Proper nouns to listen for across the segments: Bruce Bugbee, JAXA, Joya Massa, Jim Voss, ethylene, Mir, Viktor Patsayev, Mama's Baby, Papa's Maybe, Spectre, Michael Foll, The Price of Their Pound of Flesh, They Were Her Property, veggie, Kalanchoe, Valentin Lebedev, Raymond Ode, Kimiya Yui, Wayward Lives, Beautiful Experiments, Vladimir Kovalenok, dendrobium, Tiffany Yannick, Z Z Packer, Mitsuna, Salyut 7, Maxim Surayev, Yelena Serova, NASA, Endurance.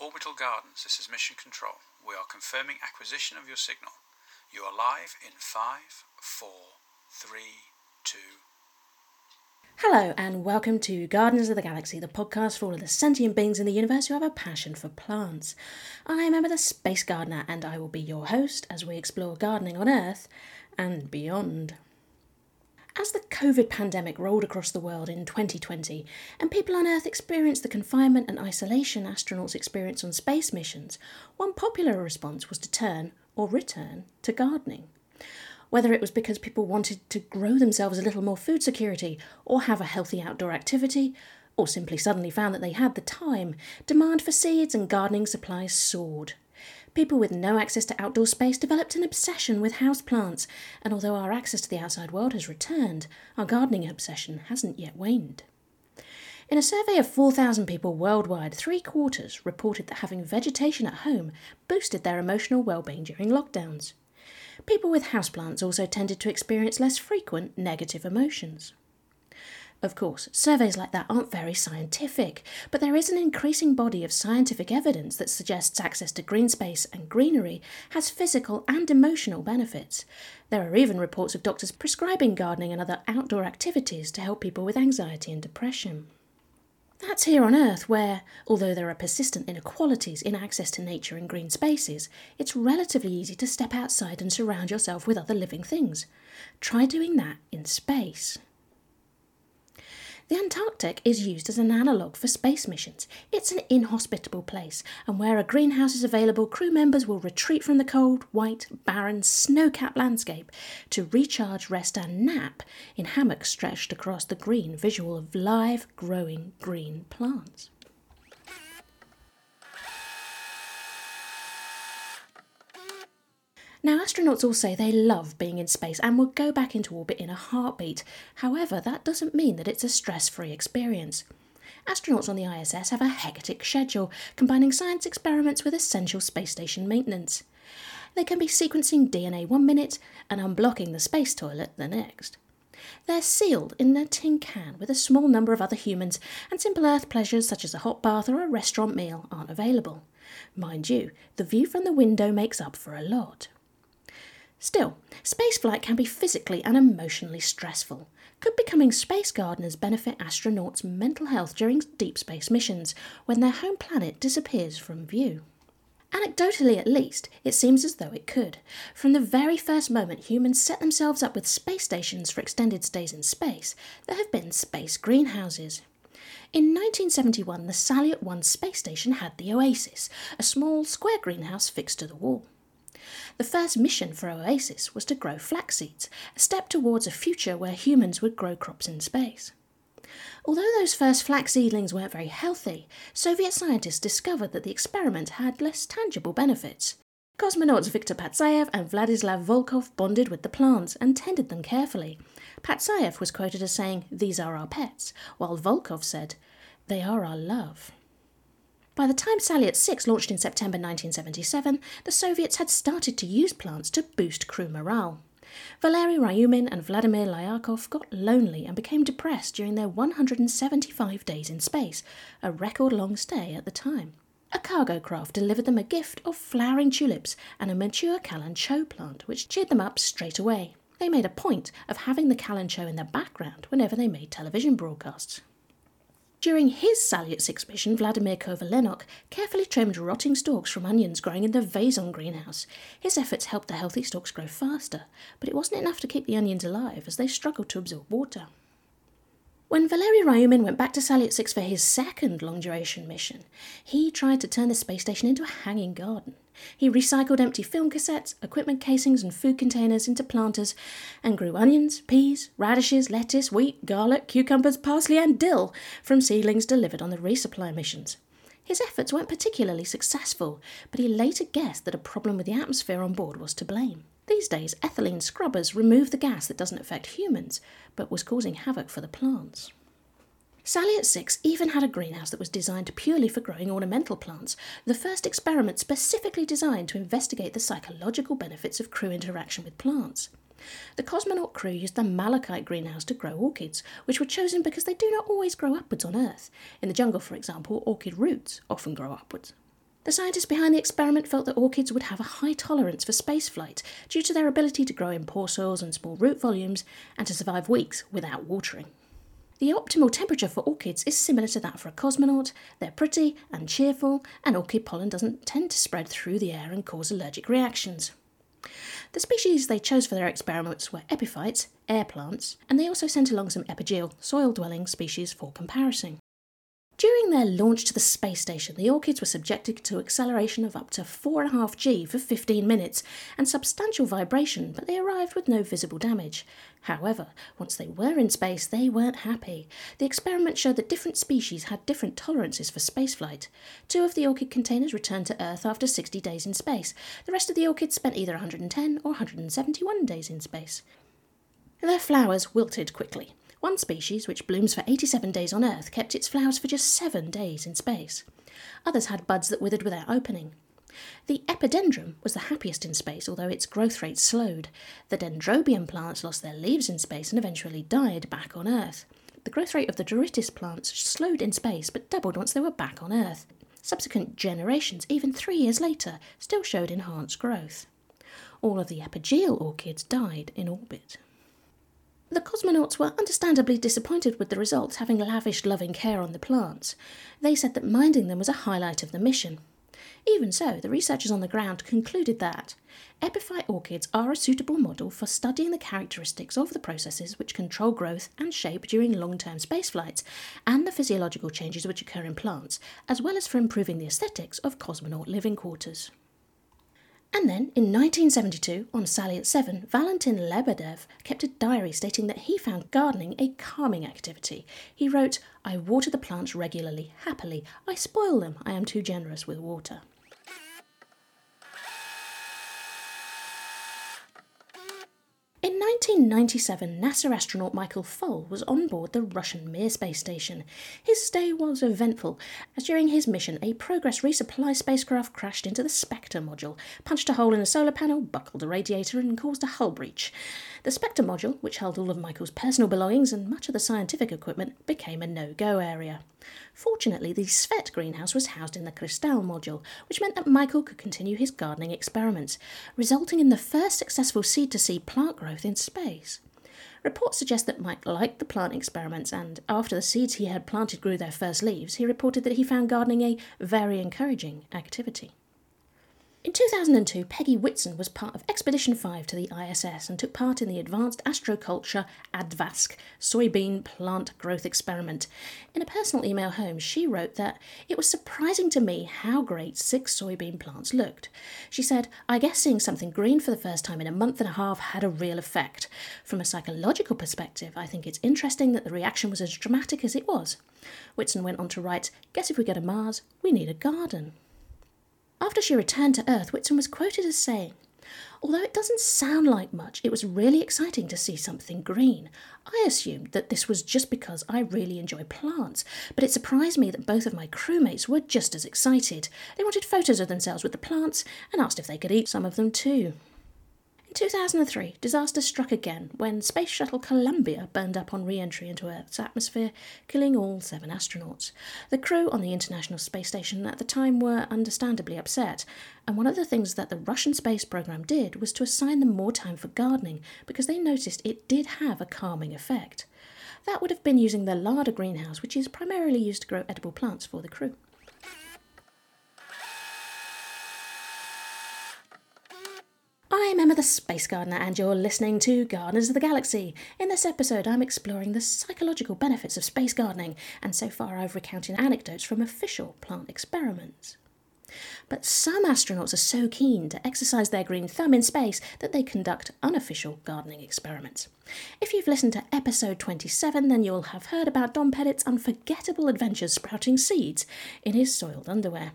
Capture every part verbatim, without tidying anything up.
Orbital Gardens, this is Mission Control. We are confirming acquisition of your signal. You are live in five, four, three, two... Hello and welcome to Gardeners of the Galaxy, the podcast for all of the sentient beings in the universe who have a passion for plants. I am Emma the Space Gardener and I will be your host as we explore gardening on Earth and beyond. As the COVID pandemic rolled across the world in twenty twenty and people on Earth experienced the confinement and isolation astronauts experience on space missions, one popular response was to turn or return to gardening. Whether it was because people wanted to grow themselves a little more food security or have a healthy outdoor activity, or simply suddenly found that they had the time, demand for seeds and gardening supplies soared. People with no access to outdoor space developed an obsession with houseplants, and although our access to the outside world has returned, our gardening obsession hasn't yet waned. In a survey of four thousand people worldwide, three quarters reported that having vegetation at home boosted their emotional well-being during lockdowns. People with houseplants also tended to experience less frequent negative emotions. Of course, surveys like that aren't very scientific, but there is an increasing body of scientific evidence that suggests access to green space and greenery has physical and emotional benefits. There are even reports of doctors prescribing gardening and other outdoor activities to help people with anxiety and depression. That's here on Earth where, although there are persistent inequalities in access to nature and green spaces, it's relatively easy to step outside and surround yourself with other living things. Try doing that in space. The Antarctic is used as an analogue for space missions. It's an inhospitable place, and where a greenhouse is available, crew members will retreat from the cold, white, barren, snow-capped landscape to recharge, rest and nap in hammocks stretched across the green, visual of live, growing green plants. Now, astronauts all say they love being in space and will go back into orbit in a heartbeat. However, that doesn't mean that it's a stress-free experience. Astronauts on the I S S have a hectic schedule, combining science experiments with essential space station maintenance. They can be sequencing D N A one minute and unblocking the space toilet the next. They're sealed in a tin can with a small number of other humans, and simple Earth pleasures such as a hot bath or a restaurant meal aren't available. Mind you, the view from the window makes up for a lot. Still, spaceflight can be physically and emotionally stressful. Could becoming space gardeners benefit astronauts' mental health during deep space missions, when their home planet disappears from view? Anecdotally at least, it seems as though it could. From the very first moment humans set themselves up with space stations for extended stays in space, there have been space greenhouses. In nineteen seventy-one, the Salyut one space station had the Oasis, a small square greenhouse fixed to the wall. The first mission for Oasis was to grow flax seeds, a step towards a future where humans would grow crops in space. Although those first flax seedlings weren't very healthy, Soviet scientists discovered that the experiment had less tangible benefits. Cosmonauts Viktor Patsayev and Vladislav Volkov bonded with the plants and tended them carefully. Patsayev was quoted as saying, "These are our pets," while Volkov said, "They are our love." By the time Salyut six launched in September nineteen seventy-seven, the Soviets had started to use plants to boost crew morale. Valery Ryumin and Vladimir Lyakhov got lonely and became depressed during their one hundred seventy-five days in space, a record-long stay at the time. A cargo craft delivered them a gift of flowering tulips and a mature Kalanchoe plant, which cheered them up straight away. They made a point of having the Kalanchoe in the background whenever they made television broadcasts. During his Salyut six mission, Vladimir Kovalenok carefully trimmed rotting stalks from onions growing in the Vaison greenhouse. His efforts helped the healthy stalks grow faster, but it wasn't enough to keep the onions alive as they struggled to absorb water. When Valery Ryumin went back to Salyut six for his second long-duration mission, he tried to turn the space station into a hanging garden. He recycled empty film cassettes, equipment casings and food containers into planters and grew onions, peas, radishes, lettuce, wheat, garlic, cucumbers, parsley and dill from seedlings delivered on the resupply missions. His efforts weren't particularly successful, but he later guessed that a problem with the atmosphere on board was to blame. These days, ethylene scrubbers remove the gas that doesn't affect humans, but was causing havoc for the plants. Salyut six even had a greenhouse that was designed purely for growing ornamental plants, the first experiment specifically designed to investigate the psychological benefits of crew interaction with plants. The cosmonaut crew used the malachite greenhouse to grow orchids, which were chosen because they do not always grow upwards on Earth. In the jungle, for example, orchid roots often grow upwards. The scientists behind the experiment felt that orchids would have a high tolerance for spaceflight due to their ability to grow in poor soils and small root volumes and to survive weeks without watering. The optimal temperature for orchids is similar to that for a cosmonaut. They're pretty and cheerful, and orchid pollen doesn't tend to spread through the air and cause allergic reactions. The species they chose for their experiments were epiphytes, air plants, and they also sent along some epigeal, soil-dwelling species for comparison. During their launch to the space station, the orchids were subjected to acceleration of up to four point five G for fifteen minutes and substantial vibration, but they arrived with no visible damage. However, once they were in space, they weren't happy. The experiment showed that different species had different tolerances for spaceflight. Two of the orchid containers returned to Earth after sixty days in space. The rest of the orchids spent either one hundred ten or one hundred seventy-one days in space. Their flowers wilted quickly. One species, which blooms for eighty-seven days on Earth, kept its flowers for just seven days in space. Others had buds that withered without opening. The epidendrum was the happiest in space, although its growth rate slowed. The dendrobium plants lost their leaves in space and eventually died back on Earth. The growth rate of the Doritis plants slowed in space but doubled once they were back on Earth. Subsequent generations, even three years later, still showed enhanced growth. All of the epigeal orchids died in orbit. The cosmonauts were understandably disappointed with the results, having lavished loving care on the plants. They said that minding them was a highlight of the mission. Even so, the researchers on the ground concluded that epiphyte orchids are a suitable model for studying the characteristics of the processes which control growth and shape during long-term spaceflights and the physiological changes which occur in plants, as well as for improving the aesthetics of cosmonaut living quarters. And then, in nineteen seventy-two, on Salyut seven, Valentin Lebedev kept a diary stating that he found gardening a calming activity. He wrote, "I water the plants regularly, happily. I spoil them. I am too generous with water." In nineteen ninety-seven, NASA astronaut Michael Foll was on board the Russian Mir space station. His stay was eventful, as during his mission, a Progress resupply spacecraft crashed into the Spectre module, punched a hole in a solar panel, buckled a radiator, and caused a hull breach. The Spectre module, which held all of Michael's personal belongings and much of the scientific equipment, became a no-go area. Fortunately, the Svet greenhouse was housed in the Cristal module, which meant that Michael could continue his gardening experiments, resulting in the first successful seed-to-seed plant growth in space. Reports suggest that Mike liked the plant experiments, and after the seeds he had planted grew their first leaves, he reported that he found gardening a very encouraging activity. In two thousand two, Peggy Whitson was part of Expedition five to the I S S and took part in the Advanced Astroculture ADVASC soybean plant growth experiment. In a personal email home, she wrote that it was surprising to me how great six soybean plants looked. She said, "I guess seeing something green for the first time in a month and a half had a real effect. From a psychological perspective, I think it's interesting that the reaction was as dramatic as it was." Whitson went on to write, "Guess if we go to Mars, we need a garden." After she returned to Earth, Whitson was quoted as saying, "Although it doesn't sound like much, it was really exciting to see something green. I assumed that this was just because I really enjoy plants, but it surprised me that both of my crewmates were just as excited. They wanted photos of themselves with the plants and asked if they could eat some of them too." In two thousand three, disaster struck again when Space Shuttle Columbia burned up on re-entry into Earth's atmosphere, killing all seven astronauts. The crew on the International Space Station at the time were understandably upset, and one of the things that the Russian space program did was to assign them more time for gardening because they noticed it did have a calming effect. That would have been using the larder greenhouse, which is primarily used to grow edible plants for the crew. I'm Emma the Space Gardener, and you're listening to Gardeners of the Galaxy. In this episode, I'm exploring the psychological benefits of space gardening, and so far I've recounted anecdotes from official plant experiments. But some astronauts are so keen to exercise their green thumb in space that they conduct unofficial gardening experiments. If you've listened to episode twenty-seven, then you'll have heard about Don Pettit's unforgettable adventures sprouting seeds in his soiled underwear.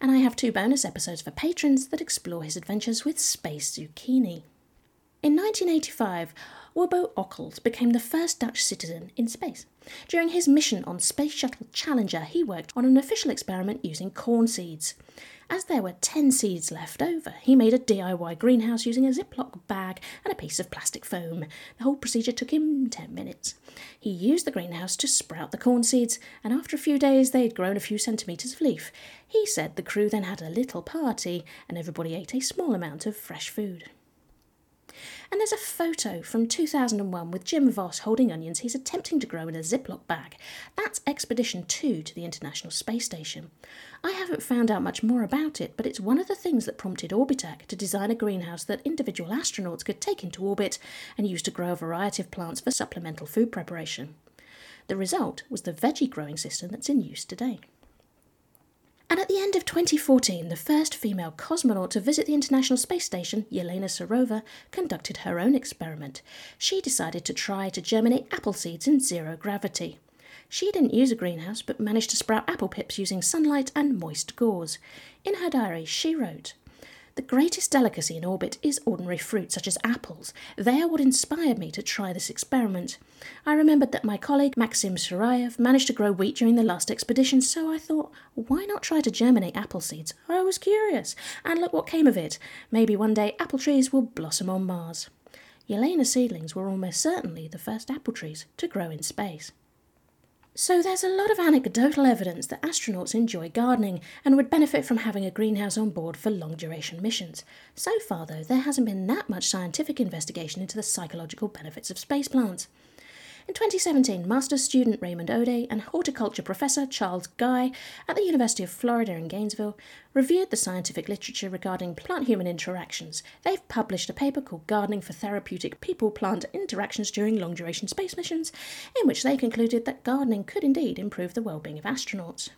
And I have two bonus episodes for patrons that explore his adventures with space zucchini. In nineteen eighty-five, Oerbo Ockels became the first Dutch citizen in space. During his mission on Space Shuttle Challenger, he worked on an official experiment using corn seeds. As there were ten seeds left over, he made a D I Y greenhouse using a Ziploc bag and a piece of plastic foam. The whole procedure took him ten minutes. He used the greenhouse to sprout the corn seeds, and after a few days they'd grown a few centimetres of leaf. He said the crew then had a little party, and everybody ate a small amount of fresh food. And there's a photo from two thousand one with Jim Voss holding onions he's attempting to grow in a Ziploc bag. That's Expedition two to the International Space Station. I haven't found out much more about it, but it's one of the things that prompted Orbitec to design a greenhouse that individual astronauts could take into orbit and use to grow a variety of plants for supplemental food preparation. The result was the veggie growing system that's in use today. And at the end of twenty fourteen, the first female cosmonaut to visit the International Space Station, Yelena Serova, conducted her own experiment. She decided to try to germinate apple seeds in zero gravity. She didn't use a greenhouse, but managed to sprout apple pips using sunlight and moist gauze. In her diary, she wrote, "The greatest delicacy in orbit is ordinary fruit, such as apples. They are what inspired me to try this experiment. I remembered that my colleague, Maxim Surayev, managed to grow wheat during the last expedition, so I thought, why not try to germinate apple seeds? I was curious, and look what came of it. Maybe one day apple trees will blossom on Mars." Yelena seedlings were almost certainly the first apple trees to grow in space. So there's a lot of anecdotal evidence that astronauts enjoy gardening and would benefit from having a greenhouse on board for long-duration missions. So far, though, there hasn't been that much scientific investigation into the psychological benefits of space plants. In twenty seventeen, master's student Raymond Ode and horticulture professor Charles Guy at the University of Florida in Gainesville reviewed the scientific literature regarding plant-human interactions. They've published a paper called Gardening for Therapeutic People-Plant Interactions During Long-Duration Space Missions, in which they concluded that gardening could indeed improve the well-being of astronauts.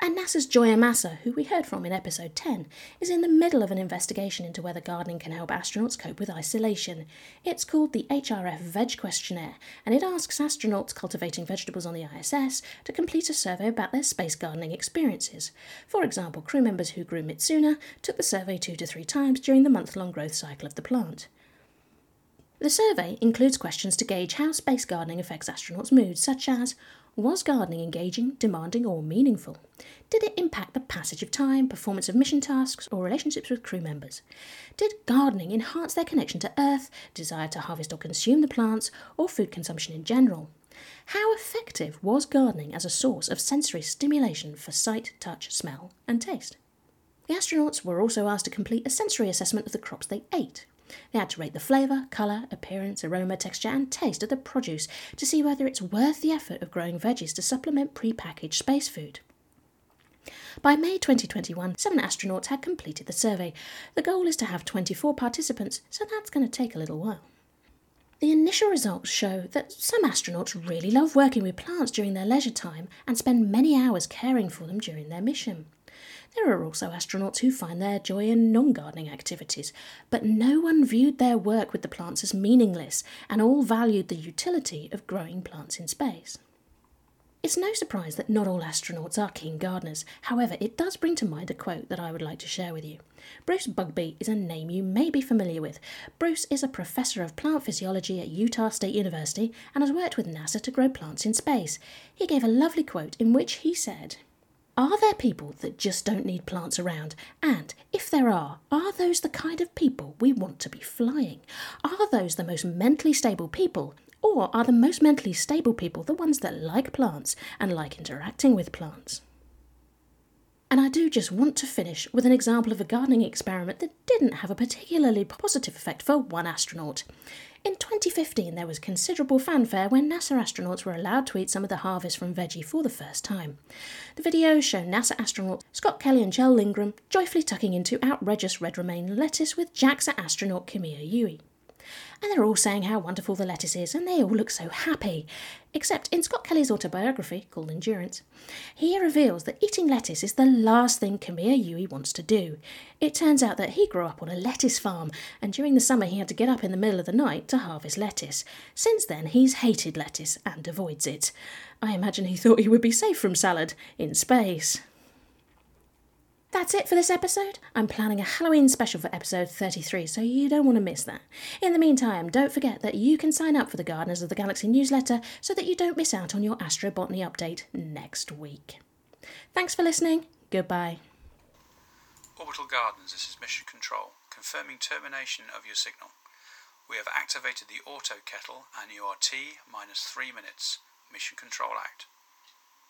And NASA's Joya Massa, who we heard from in episode ten, is in the middle of an investigation into whether gardening can help astronauts cope with isolation. It's called the H R F Veg Questionnaire, and it asks astronauts cultivating vegetables on the I S S to complete a survey about their space gardening experiences. For example, crew members who grew Mitsuna took the survey two to three times during the month-long growth cycle of the plant. The survey includes questions to gauge how space gardening affects astronauts' moods, such as, was gardening engaging, demanding or meaningful? Did it impact the passage of time, performance of mission tasks or relationships with crew members? Did gardening enhance their connection to Earth, desire to harvest or consume the plants, or food consumption in general? How effective was gardening as a source of sensory stimulation for sight, touch, smell and taste? The astronauts were also asked to complete a sensory assessment of the crops they ate. They had to rate the flavour, colour, appearance, aroma, texture and taste of the produce to see whether it's worth the effort of growing veggies to supplement prepackaged space food. By May twenty twenty-one, seven astronauts had completed the survey. The goal is to have twenty-four participants, so that's going to take a little while. The initial results show that some astronauts really love working with plants during their leisure time and spend many hours caring for them during their mission. There are also astronauts who find their joy in non-gardening activities, but no one viewed their work with the plants as meaningless, and all valued the utility of growing plants in space. It's no surprise that not all astronauts are keen gardeners. However, it does bring to mind a quote that I would like to share with you. Bruce Bugbee is a name you may be familiar with. Bruce is a professor of plant physiology at Utah State University and has worked with NASA to grow plants in space. He gave a lovely quote in which he said, "Are there people that just don't need plants around? And, if there are, are those the kind of people we want to be flying? Are those the most mentally stable people? Or are the most mentally stable people the ones that like plants and like interacting with plants?" And I do just want to finish with an example of a gardening experiment that didn't have a particularly positive effect for one astronaut. In twenty fifteen, there was considerable fanfare when NASA astronauts were allowed to eat some of the harvest from veggie for the first time. The videos show NASA astronauts Scott Kelly and Jell Lindgren joyfully tucking into outrageous red romaine lettuce with JAXA astronaut Kimiya Yui. And they're all saying how wonderful the lettuce is, and they all look so happy. Except in Scott Kelly's autobiography, called Endurance, he reveals that eating lettuce is the last thing Kimiya Yui wants to do. It turns out that he grew up on a lettuce farm, and during the summer he had to get up in the middle of the night to harvest lettuce. Since then, he's hated lettuce and avoids it. I imagine he thought he would be safe from salad in space. that's it for this episode. I'm planning a Halloween special for episode thirty-three, so you don't want to miss that. In the meantime, don't forget that you can sign up for the Gardeners of the Galaxy newsletter so that you don't miss out on your astrobotany update next week. Thanks for listening. Goodbye. Orbital Gardens, this is Mission Control, confirming termination of your signal. We have activated the auto kettle and you are T minus three minutes. Mission Control out.